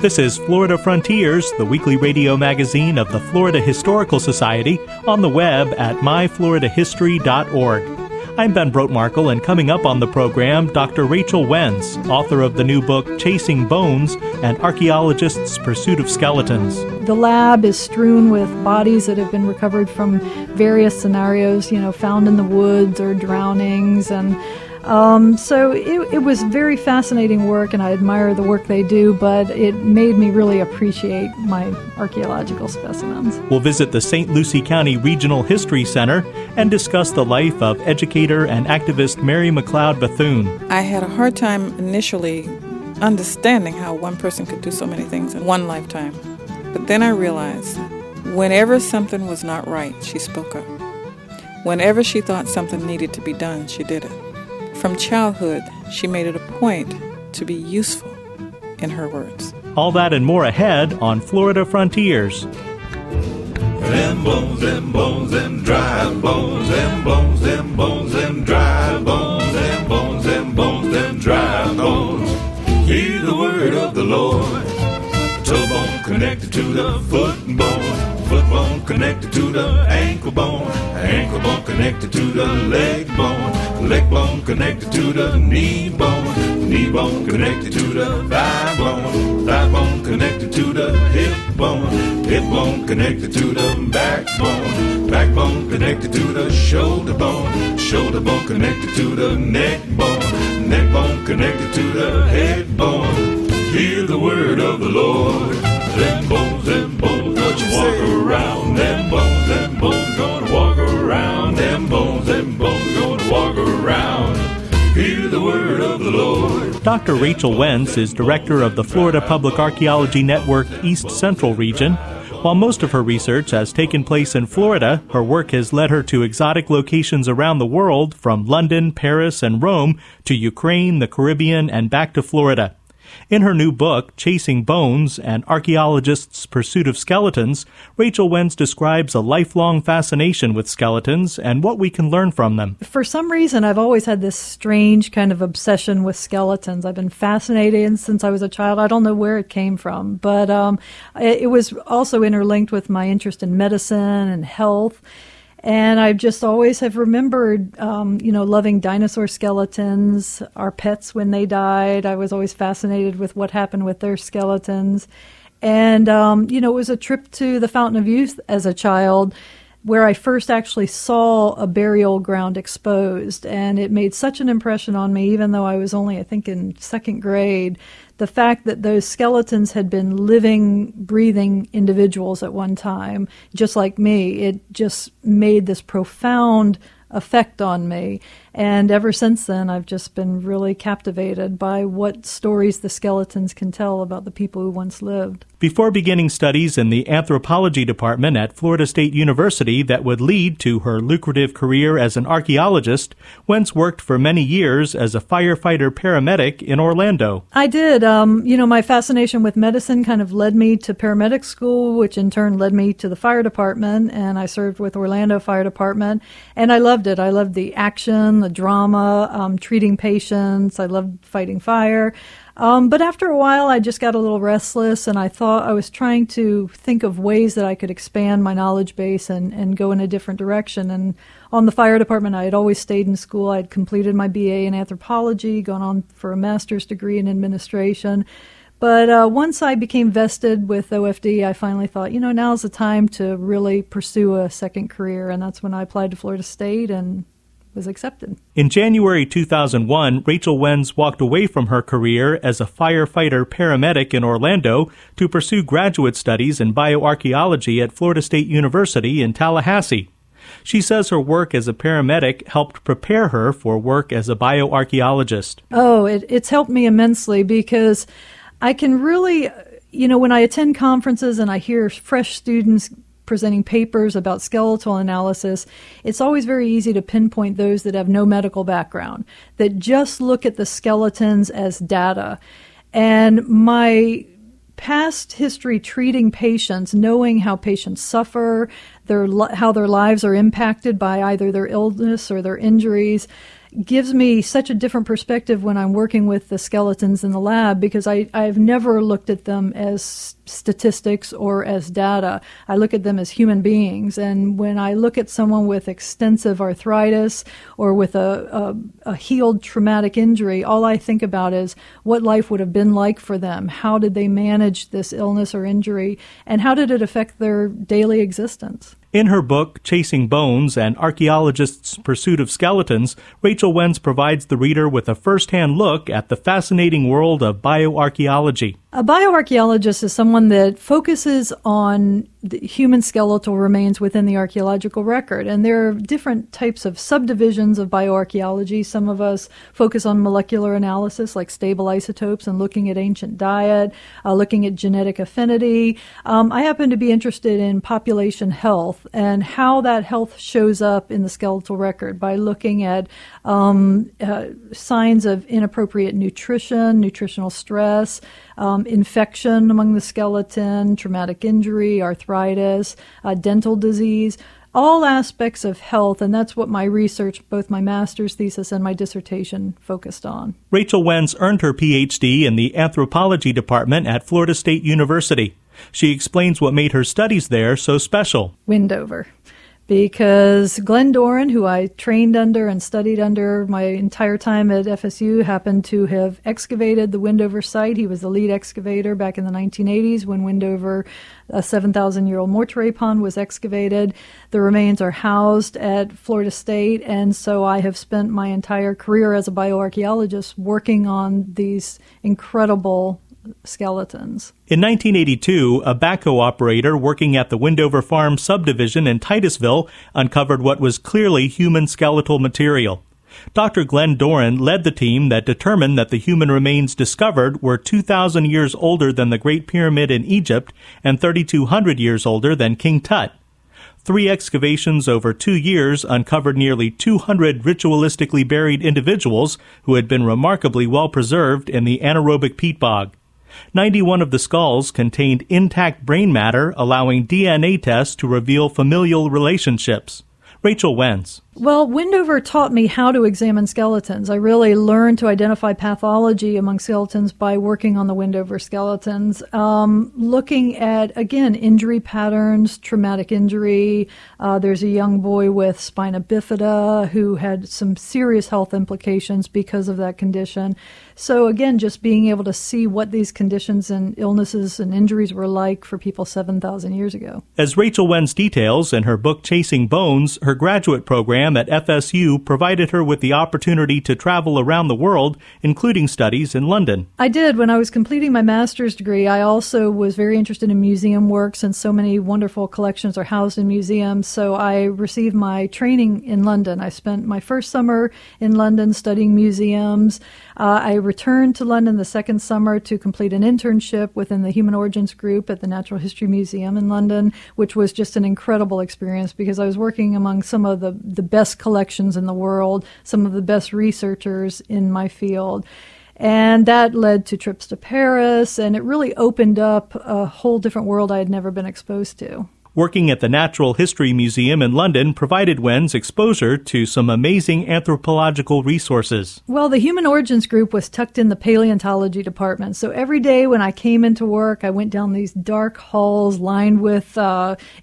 This is Florida Frontiers, the weekly radio magazine of the Florida Historical Society, on the web at myfloridahistory.org. I'm Ben Brotemarkle, and coming up on the program, Dr. Rachel Wenz, author of the new book Chasing Bones and Archaeologists' Pursuit of Skeletons. The lab is strewn with bodies that have been recovered from various scenarios, found in the woods or drownings, and So it was very fascinating work, and I admire the work they do, but it made me really appreciate my archaeological specimens. We'll visit the St. Lucie County Regional History Center and discuss the life of educator and activist Mary McLeod Bethune. I had a hard time initially understanding how one person could do so many things in one lifetime. But then I realized whenever something was not right, she spoke up. Whenever she thought something needed to be done, she did it. From childhood, she made it a point to be useful, in her words. All that and more ahead on Florida Frontiers. Them bones, them bones, them dry bones, them bones, them bones, them dry bones, them bones, them bones, them dry bones. Hear the word of the Lord. Toe bone connected to the foot bone. Foot bone connected to the ankle bone, ankle bone connected to the leg bone connected to the knee bone connected to the thigh bone connected to the hip bone connected to the backbone connected to the shoulder bone connected to the neck bone connected to the head bone. Hear the word of the Lord. Them bones, gonna walk around. Them bones, gonna walk around. Them bones, gonna walk around. Hear the word of the Lord. Dr. Rachel Wenz is director of the Florida Public Archaeology Network East Central Region. While most of her research has taken place in Florida, her work has led her to exotic locations around the world, from London, Paris, and Rome to Ukraine, the Caribbean, and back to Florida. In her new book, Chasing Bones and Archaeologists' Pursuit of Skeletons, Rachel Wenz describes a lifelong fascination with skeletons and what we can learn from them. For some reason, I've always had this strange kind of obsession with skeletons. I've been fascinated since I was a child. I don't know where it came from, but it was also interlinked with my interest in medicine and health. And I just always have remembered, loving dinosaur skeletons, our pets when they died. I was always fascinated with what happened with their skeletons. And, it was a trip to the Fountain of Youth as a child where I first actually saw a burial ground exposed. And it made such an impression on me, even though I was only, I think, in second grade, the fact that those skeletons had been living, breathing individuals at one time, just like me. It just made this profound effect on me. And ever since then, I've just been really captivated by what stories the skeletons can tell about the people who once lived. Before beginning studies in the anthropology department at Florida State University that would lead to her lucrative career as an archaeologist, Wenz worked for many years as a firefighter paramedic in Orlando. I did. My fascination with medicine kind of led me to paramedic school, which in turn led me to the fire department, and I served with Orlando Fire Department, and I loved it. I loved the action, the drama, treating patients. I loved fighting fire. But after a while, I just got a little restless, and I thought I was trying to think of ways that I could expand my knowledge base and go in a different direction. And on the fire department, I had always stayed in school. I had completed my BA in anthropology, gone on for a master's degree in administration. But once I became vested with OFD, I finally thought, now's the time to really pursue a second career. And that's when I applied to Florida State and was accepted. In January 2001, Rachel Wenz walked away from her career as a firefighter paramedic in Orlando to pursue graduate studies in bioarchaeology at Florida State University in Tallahassee. She says her work as a paramedic helped prepare her for work as a bioarchaeologist. Oh, it's helped me immensely because I can really you know, when I attend conferences and I hear fresh students presenting papers about skeletal analysis, it's always very easy to pinpoint those that have no medical background, that just look at the skeletons as data. And my past history treating patients, knowing how patients suffer, how their lives are impacted by either their illness or their injuries, gives me such a different perspective when I'm working with the skeletons in the lab, because I've never looked at them as statistics or as data. I look at them as human beings. And when I look at someone with extensive arthritis or with a healed traumatic injury, all I think about is what life would have been like for them. How did they manage this illness or injury? And how did it affect their daily existence? In her book, Chasing Bones, An Archaeologist's Pursuit of Skeletons, Rachel Wenz provides the reader with a first-hand look at the fascinating world of bioarchaeology. A bioarchaeologist is someone that focuses on the human skeletal remains within the archaeological record. And there are different types of subdivisions of bioarchaeology. Some of us focus on molecular analysis, like stable isotopes, and looking at ancient diet, looking at genetic affinity. I happen to be interested in population health and how that health shows up in the skeletal record by looking at signs of inappropriate nutrition, nutritional stress, infection among the skeleton, traumatic injury, arthritis, dental disease, all aspects of health. And that's what my research, both my master's thesis and my dissertation, focused on. Rachel Wenz earned her Ph.D. in the anthropology department at Florida State University. She explains what made her studies there so special. Windover. Because Glenn Doran, who I trained under and studied under my entire time at FSU, happened to have excavated the Windover site. He was the lead excavator back in the 1980s when Windover, a 7,000-year-old mortuary pond, was excavated. The remains are housed at Florida State, and so I have spent my entire career as a bioarchaeologist working on these incredible skeletons. In 1982, a backhoe operator working at the Windover Farm subdivision in Titusville uncovered what was clearly human skeletal material. Dr. Glenn Doran led the team that determined that the human remains discovered were 2,000 years older than the Great Pyramid in Egypt and 3,200 years older than King Tut. 3 excavations over 2 years uncovered nearly 200 ritualistically buried individuals who had been remarkably well preserved in the anaerobic peat bog. 91 of the skulls contained intact brain matter, allowing DNA tests to reveal familial relationships. Rachel Wenz. Well, Windover taught me how to examine skeletons. I really learned to identify pathology among skeletons by working on the Windover skeletons, looking at, again, injury patterns, traumatic injury. There's a young boy with spina bifida who had some serious health implications because of that condition. So, again, just being able to see what these conditions and illnesses and injuries were like for people 7,000 years ago. As Rachel Wenz details in her book Chasing Bones, her graduate program at FSU provided her with the opportunity to travel around the world, including studies in London. I did. When I was completing my master's degree, I also was very interested in museum work, since so many wonderful collections are housed in museums. So I received my training in London. I spent my first summer in London studying museums. I returned to London the second summer to complete an internship within the Human Origins Group at the Natural History Museum in London, which was just an incredible experience because I was working among some of the best collections in the world, some of the best researchers in my field. And that led to trips to Paris, and it really opened up a whole different world I had never been exposed to. Working at the Natural History Museum in London provided Wenz exposure to some amazing anthropological resources. Well, the Human Origins Group was tucked in the paleontology department. So every day when I came into work, I went down these dark halls lined with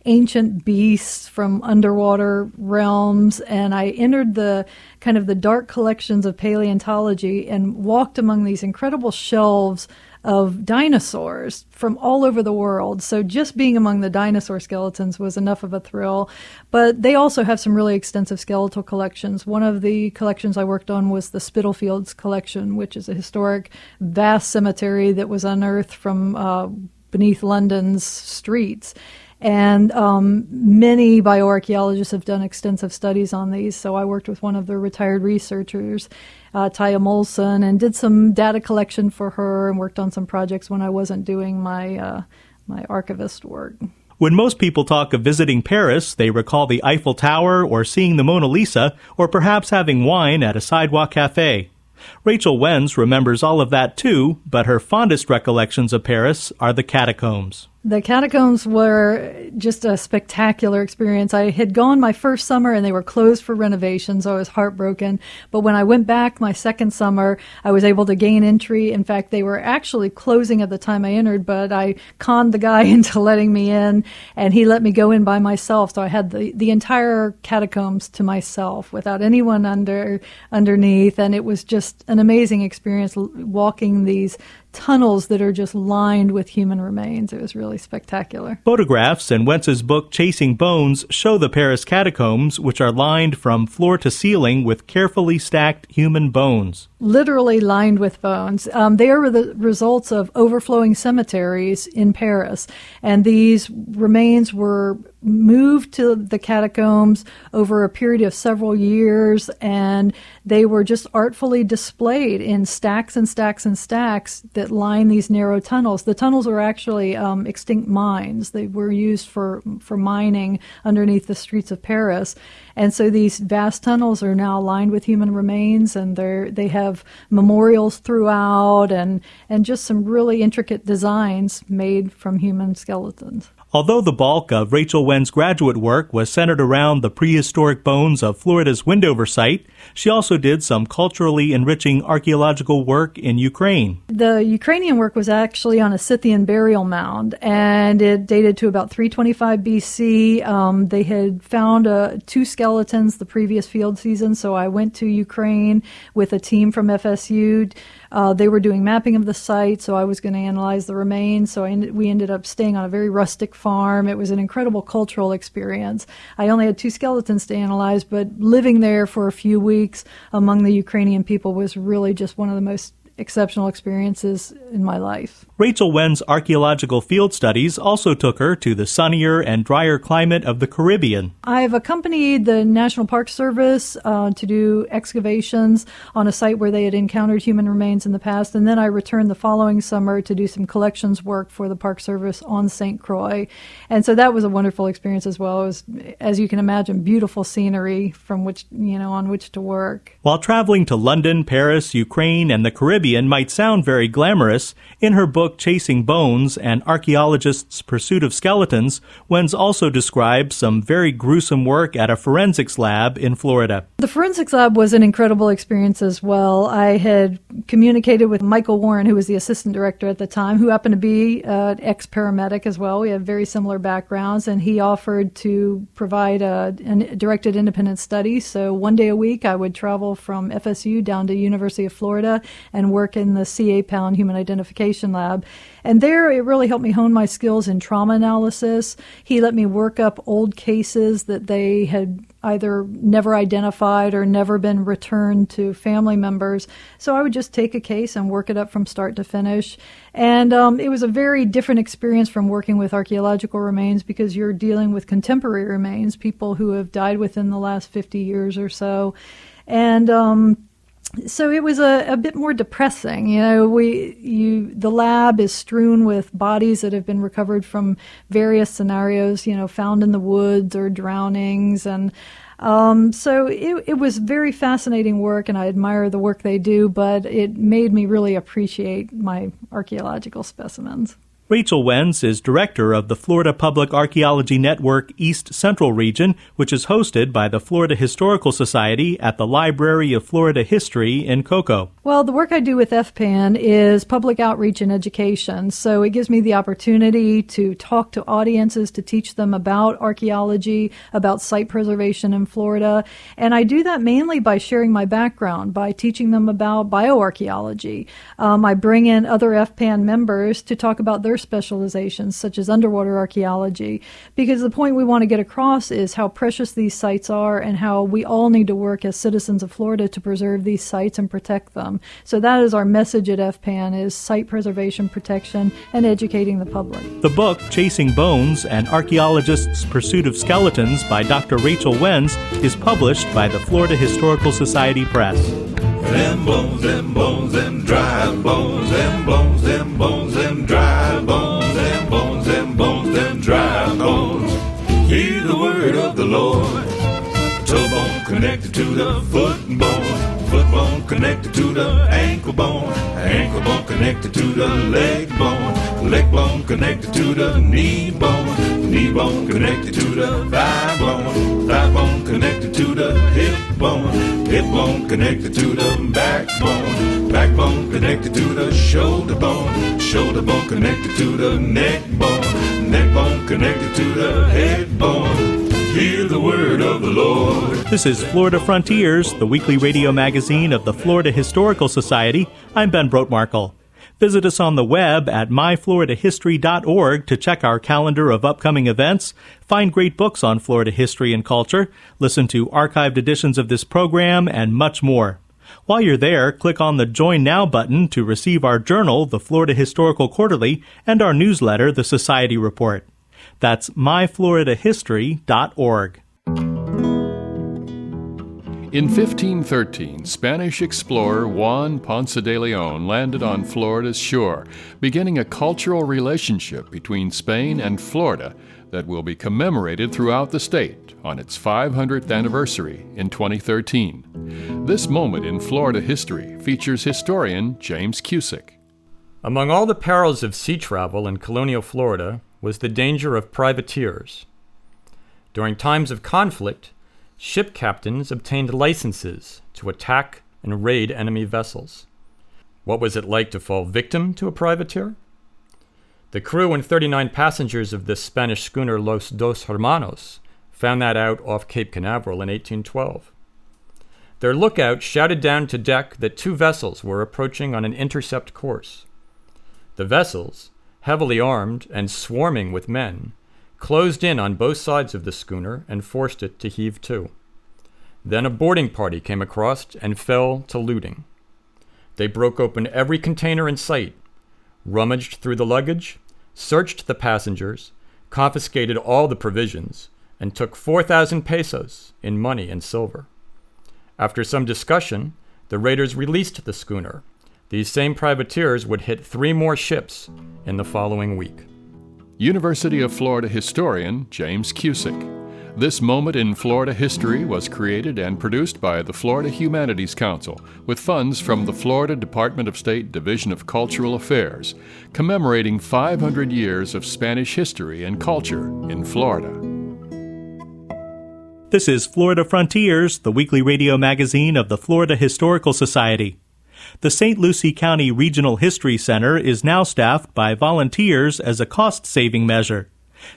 ancient beasts from underwater realms, and I entered the kind of the dark collections of paleontology and walked among these incredible shelves of dinosaurs from all over the world. So just being among the dinosaur skeletons was enough of a thrill. But they also have some really extensive skeletal collections. One of the collections I worked on was the Spitalfields collection, which is a historic, vast cemetery that was unearthed from beneath London's streets. And many bioarchaeologists have done extensive studies on these. So I worked with one of the retired researchers, Taya Molson, and did some data collection for her and worked on some projects when I wasn't doing my my archivist work. When most people talk of visiting Paris, they recall the Eiffel Tower or seeing the Mona Lisa or perhaps having wine at a sidewalk cafe. Rachel Wenz remembers all of that too, but her fondest recollections of Paris are the catacombs. The catacombs were just a spectacular experience. I had gone my first summer and they were closed for renovation, so I was heartbroken. But when I went back my second summer, I was able to gain entry. In fact, they were actually closing at the time I entered, but I conned the guy into letting me in, and he let me go in by myself. So I had the entire catacombs to myself without anyone underneath, and it was just an amazing experience walking these tunnels that are just lined with human remains. It was really spectacular. Photographs and Wentz's book, Chasing Bones, show the Paris catacombs, which are lined from floor to ceiling with carefully stacked human bones. Literally lined with bones. They are the results of overflowing cemeteries in Paris. And these remains were moved to the catacombs over a period of several years, and they were just artfully displayed in stacks and stacks and stacks that line these narrow tunnels. The tunnels were actually extinct mines. They were used for mining underneath the streets of Paris. And so these vast tunnels are now lined with human remains, and they have memorials throughout and just some really intricate designs made from human skeletons. Although the bulk of Rachel Wenz's graduate work was centered around the prehistoric bones of Florida's Windover site, she also did some culturally enriching archaeological work in Ukraine. The Ukrainian work was actually on a Scythian burial mound, and it dated to about 325 BC. They had found two skeletons the previous field season, so I went to Ukraine with a team from FSU. They were doing mapping of the site, so I was going to analyze the remains, so we ended up staying on a very rustic farm. It was an incredible cultural experience. I only had two skeletons to analyze, but living there for a few weeks among the Ukrainian people was really just one of the most exceptional experiences in my life. Rachel Wenz's archaeological field studies also took her to the sunnier and drier climate of the Caribbean. I've accompanied the National Park Service to do excavations on a site where they had encountered human remains in the past, and then I returned the following summer to do some collections work for the Park Service on St. Croix. And so that was a wonderful experience as well. It was, as you can imagine, beautiful scenery from which, on which to work. While traveling to London, Paris, Ukraine, and the Caribbean might sound very glamorous, in her book Chasing Bones, An Archaeologist's Pursuit of Skeletons, Wenz also describes some very gruesome work at a forensics lab in Florida. The forensics lab was an incredible experience as well. I had communicated with Michael Warren, who was the assistant director at the time, who happened to be an ex-paramedic as well. We had very similar backgrounds, and he offered to provide a directed independent study. So one day a week, I would travel from FSU down to University of Florida and work in the C.A. Pound Human Identification Lab. And there it really helped me hone my skills in trauma analysis. He let me work up old cases that they had either never identified or never been returned to family members. So I would just take a case and work it up from start to finish. And it was a very different experience from working with archaeological remains, because you're dealing with contemporary remains, people who have died within the last 50 years or so. And so it was a bit more depressing. The lab is strewn with bodies that have been recovered from various scenarios, found in the woods or drownings. And so it was very fascinating work, and I admire the work they do, but it made me really appreciate my archaeological specimens. Rachel Wenz is director of the Florida Public Archaeology Network East Central Region, which is hosted by the Florida Historical Society at the Library of Florida History in Cocoa. Well, the work I do with FPAN is public outreach and education, so it gives me the opportunity to talk to audiences, to teach them about archaeology, about site preservation in Florida, and I do that mainly by sharing my background, by teaching them about bioarchaeology. I bring in other FPAN members to talk about their their specializations, such as underwater archaeology, because the point we want to get across is how precious these sites are and how we all need to work as citizens of Florida to preserve these sites and protect them. So that is our message at FPAN, is site preservation, protection, and educating the public. The book, Chasing Bones, An Archaeologist's Pursuit of Skeletons by Dr. Rachel Wenz, is published by the Florida Historical Society Press. Them bones, them dry bones, them bones, them bones, them dry bones, them bones, them bones, them dry bones. Hear the word of the Lord. Toe bone connected to the foot bone connected to the ankle bone connected to the leg bone connected to the knee bone connected to the thigh bone connected to the hip bone connected to the backbone connected to the shoulder bone connected to the neck bone connected to the head bone. Hear the word of the Lord. This is Florida Frontiers, the weekly radio magazine of the Florida Historical Society. I'm Ben Brotemarkle. Visit us on the web at myfloridahistory.org to check our calendar of upcoming events, find great books on Florida history and culture, listen to archived editions of this program, and much more. While you're there, click on the Join Now button to receive our journal, the Florida Historical Quarterly, and our newsletter, the Society Report. That's myfloridahistory.org. In 1513, Spanish explorer Juan Ponce de León landed on Florida's shore, beginning a cultural relationship between Spain and Florida that will be commemorated throughout the state on its 500th anniversary in 2013. This moment in Florida history features historian James Cusick. Among all the perils of sea travel in colonial Florida was the danger of privateers. During times of conflict, ship captains obtained licenses to attack and raid enemy vessels. What was it like to fall victim to a privateer? The crew and 39 passengers of the Spanish schooner Los Dos Hermanos found that out off Cape Canaveral in 1812. Their lookout shouted down to deck that two vessels were approaching on an intercept course. The vessels, heavily armed and swarming with men, closed in on both sides of the schooner and forced it to heave to. Then a boarding party came across and fell to looting. They broke open every container in sight, rummaged through the luggage, searched the passengers, confiscated all the provisions, and took 4,000 pesos in money and silver. After some discussion, the raiders released the schooner. These same privateers would hit 3 more ships in the following week. University of Florida historian James Cusick. This moment in Florida history was created and produced by the Florida Humanities Council with funds from the Florida Department of State Division of Cultural Affairs, commemorating 500 years of Spanish history and culture in Florida. This is Florida Frontiers, the weekly radio magazine of the Florida Historical Society. The St. Lucie County Regional History Center is now staffed by volunteers as a cost-saving measure.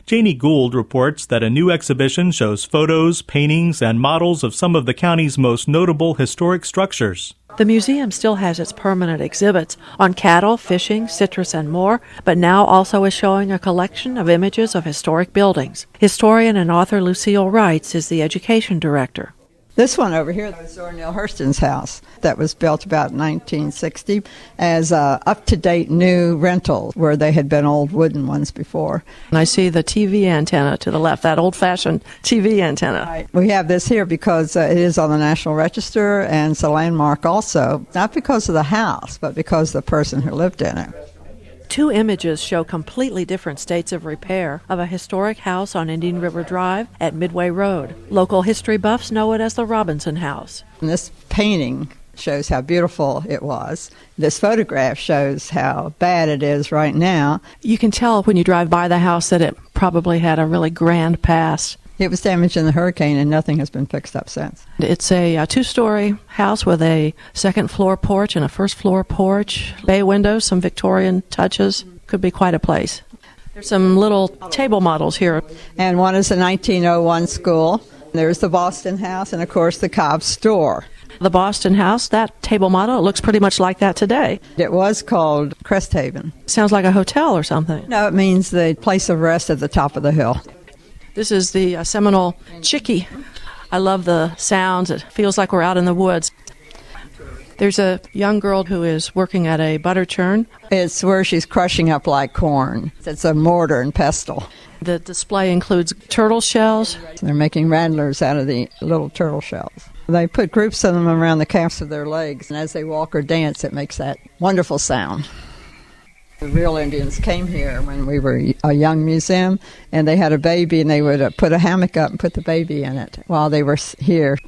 Janie Gould reports that a new exhibition shows photos, paintings, and models of some of the county's most notable historic structures. The museum still has its permanent exhibits on cattle, fishing, citrus, and more, but now also is showing a collection of images of historic buildings. Historian and author Lucille Wrights is the education director. This one over here is Ornell Hurston's house that was built about 1960 as an up-to-date new rental where they had been old wooden ones before. And I see the TV antenna to the left, that old-fashioned TV antenna. Right. We have this here because it is on the National Register and it's a landmark also, not because of the house, but because of the person who lived in it. 2 images show completely different states of repair of a historic house on Indian River Drive at Midway Road. Local history buffs know it as the Robinson House. And this painting shows how beautiful it was. This photograph shows how bad it is right now. You can tell when you drive by the house that it probably had a really grand past. It was damaged in the hurricane and nothing has been fixed up since. It's a 2-story house with a second-floor porch and a first-floor porch, bay windows, some Victorian touches. Could be quite a place. There's some little table models here. And one is the 1901 school. There's the Boston House and, of course, the Cobb store. the Boston House, that table model, it looks pretty much like that today. It was called Crest Haven. Sounds like a hotel or something. No, it means the place of rest at the top of the hill. This is the Seminole Chickee. I love the sounds. It feels like we're out in the woods. There's a young girl who is working at a butter churn. It's where she's crushing up like corn. It's a mortar and pestle. The display includes turtle shells. They're making rattlers out of the little turtle shells. They put groups of them around the calves of their legs, and as they walk or dance, it makes that wonderful sound. The real Indians came here when we were a young museum, and they had a baby, and they would put a hammock up and put the baby in it while they were here.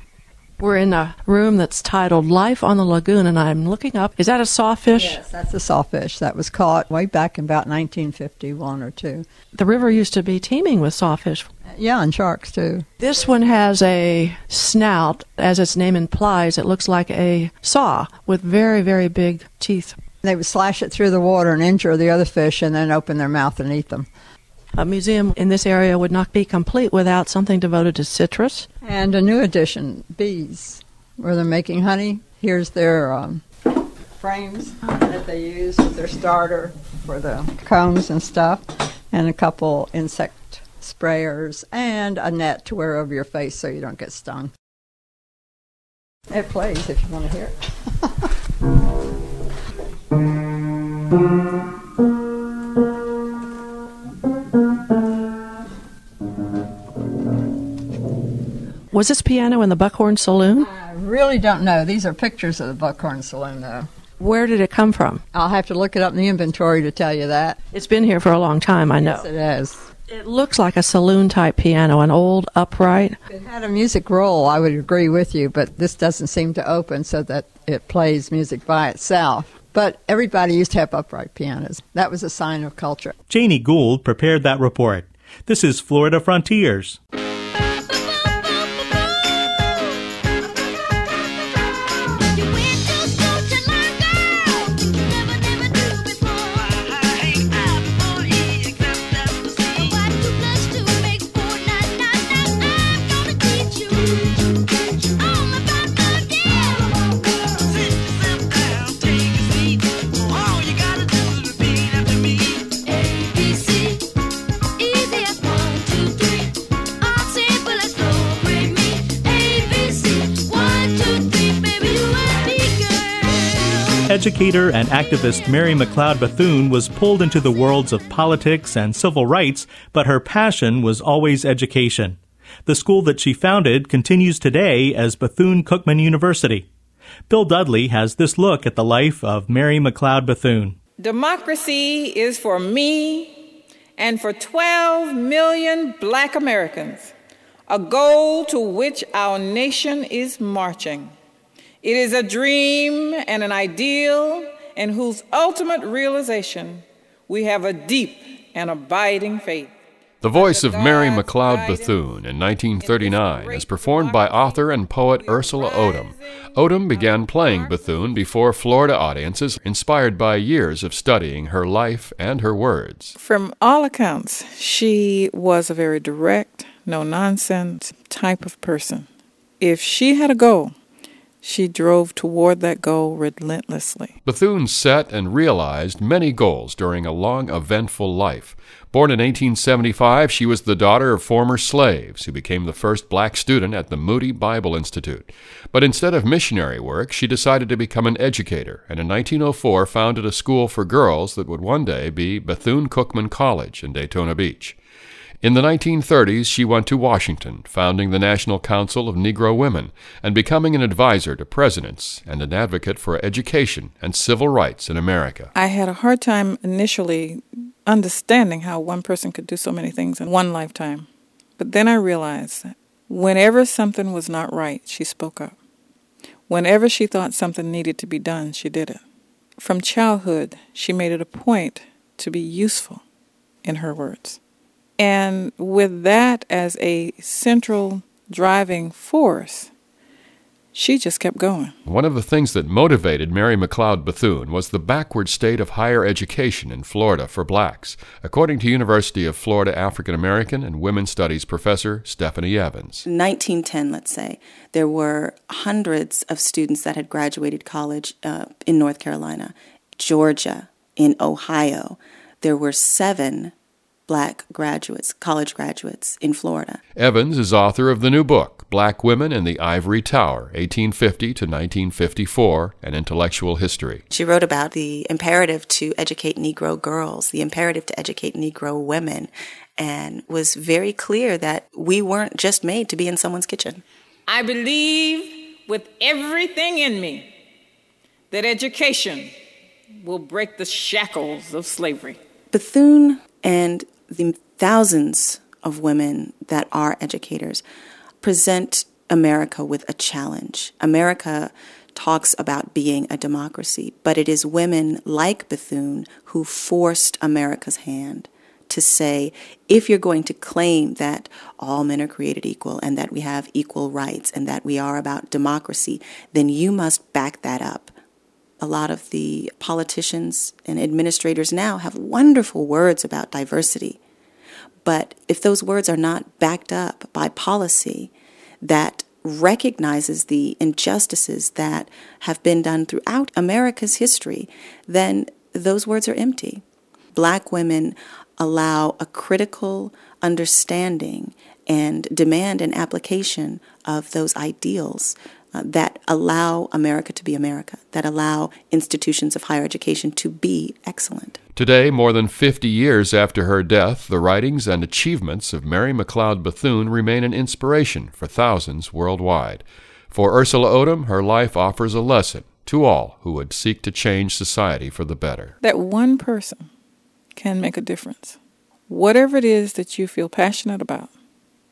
We're in a room that's titled Life on the Lagoon, and I'm looking up. Is that a sawfish? Yes, that's a sawfish that was caught way back in about 1951 or 2. The river used to be teeming with sawfish. Yeah, and sharks, too. This one has a snout. As its name implies, it looks like a saw with very, very big teeth. They would slash it through the water and injure the other fish and then open their mouth and eat them. A museum in this area would not be complete without something devoted to citrus. And a new addition, bees, where they're making honey. Here's their frames that they use as their starter for the combs and stuff, and a couple insect sprayers, and a net to wear over your face so you don't get stung. It plays if you want to hear it. Was this piano in the Buckhorn Saloon? I really don't know. These are pictures of the Buckhorn Saloon, though. Where did it come from? I'll have to look it up in the inventory to tell you that. It's been here for a long time, I know. Yes, it has. It looks like a saloon-type piano, an old upright. If it had a music roll, I would agree with you, but this doesn't seem to open so that it plays music by itself. But everybody used to have upright pianos. That was a sign of culture. Janie Gould prepared that report. This is Florida Frontiers. Educator and activist Mary McLeod Bethune was pulled into the worlds of politics and civil rights, but her passion was always education. The school that she founded continues today as Bethune-Cookman University. Bill Dudley has this look at the life of Mary McLeod Bethune. Democracy is for me and for 12 million Black Americans, a goal to which our nation is marching. It is a dream and an ideal in whose ultimate realization we have a deep and abiding faith. The voice of Mary McLeod Bethune in 1939 is performed by author and poet Ursula Odom. Odom began playing Bethune before Florida audiences, inspired by years of studying her life and her words. From all accounts, she was a very direct, no-nonsense type of person. If she had a goal, she drove toward that goal relentlessly. Bethune set and realized many goals during a long, eventful life. Born in 1875, she was the daughter of former slaves who became the first Black student at the Moody Bible Institute. But instead of missionary work, she decided to become an educator, and in 1904 founded a school for girls that would one day be Bethune-Cookman College in Daytona Beach. In the 1930s, she went to Washington, founding the National Council of Negro Women and becoming an advisor to presidents and an advocate for education and civil rights in America. I had a hard time initially understanding how one person could do so many things in one lifetime. But then I realized that whenever something was not right, she spoke up. Whenever she thought something needed to be done, she did it. From childhood, she made it a point to be useful, in her words. And with that as a central driving force, she just kept going. One of the things that motivated Mary McLeod Bethune was the backward state of higher education in Florida for blacks, according to University of Florida African American and Women's Studies professor Stephanie Evans. In 1910, let's say, there were hundreds of students that had graduated college in North Carolina, Georgia, in Ohio. There were 7 black graduates, college graduates in Florida. Evans is author of the new book, Black Women in the Ivory Tower, 1850 to 1954, An Intellectual History. She wrote about the imperative to educate Negro girls, the imperative to educate Negro women, and was very clear that we weren't just made to be in someone's kitchen. I believe with everything in me that education will break the shackles of slavery. Bethune and the thousands of women that are educators present America with a challenge. America talks about being a democracy, but it is women like Bethune who forced America's hand to say, if you're going to claim that all men are created equal and that we have equal rights and that we are about democracy, then you must back that up. A lot of the politicians and administrators now have wonderful words about diversity. But if those words are not backed up by policy that recognizes the injustices that have been done throughout America's history, then those words are empty. Black women allow a critical understanding and demand an application of those ideals that allow America to be America, that allow institutions of higher education to be excellent. Today, more than 50 years after her death, the writings and achievements of Mary McLeod Bethune remain an inspiration for thousands worldwide. For Ursula Odom, her life offers a lesson to all who would seek to change society for the better. That one person can make a difference. Whatever it is that you feel passionate about,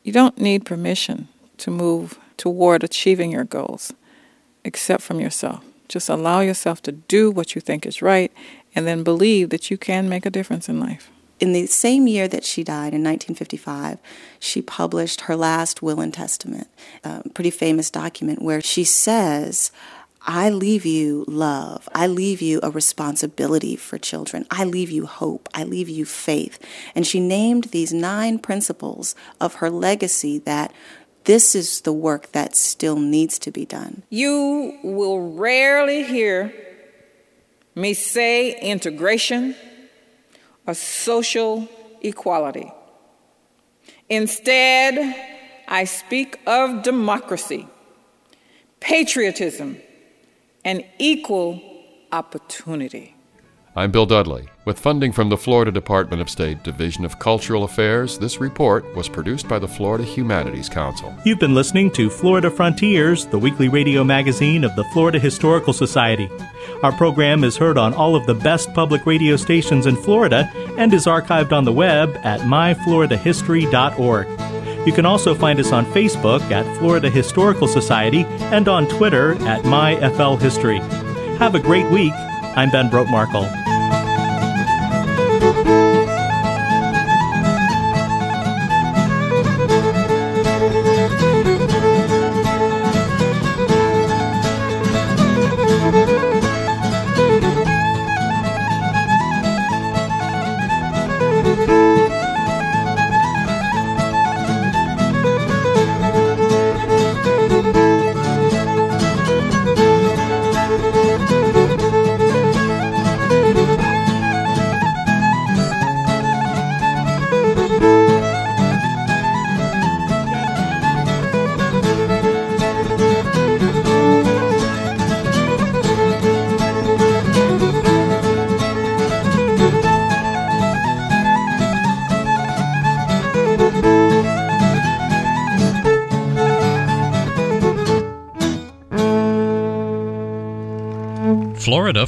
you don't need permission to move toward achieving your goals, except from yourself. Just allow yourself to do what you think is right and then believe that you can make a difference in life. In the same year that she died, in 1955, she published her last will and testament, a pretty famous document where she says, I leave you love. I leave you a responsibility for children. I leave you hope. I leave you faith. And she named these 9 principles of her legacy that this is the work that still needs to be done. You will rarely hear me say integration or social equality. Instead, I speak of democracy, patriotism, and equal opportunity. I'm Bill Dudley. With funding from the Florida Department of State Division of Cultural Affairs, this report was produced by the Florida Humanities Council. You've been listening to Florida Frontiers, the weekly radio magazine of the Florida Historical Society. Our program is heard on all of the best public radio stations in Florida and is archived on the web at myfloridahistory.org. You can also find us on Facebook at Florida Historical Society and on Twitter at myflhistory. Have a great week. I'm Ben Brotemarkle. Florida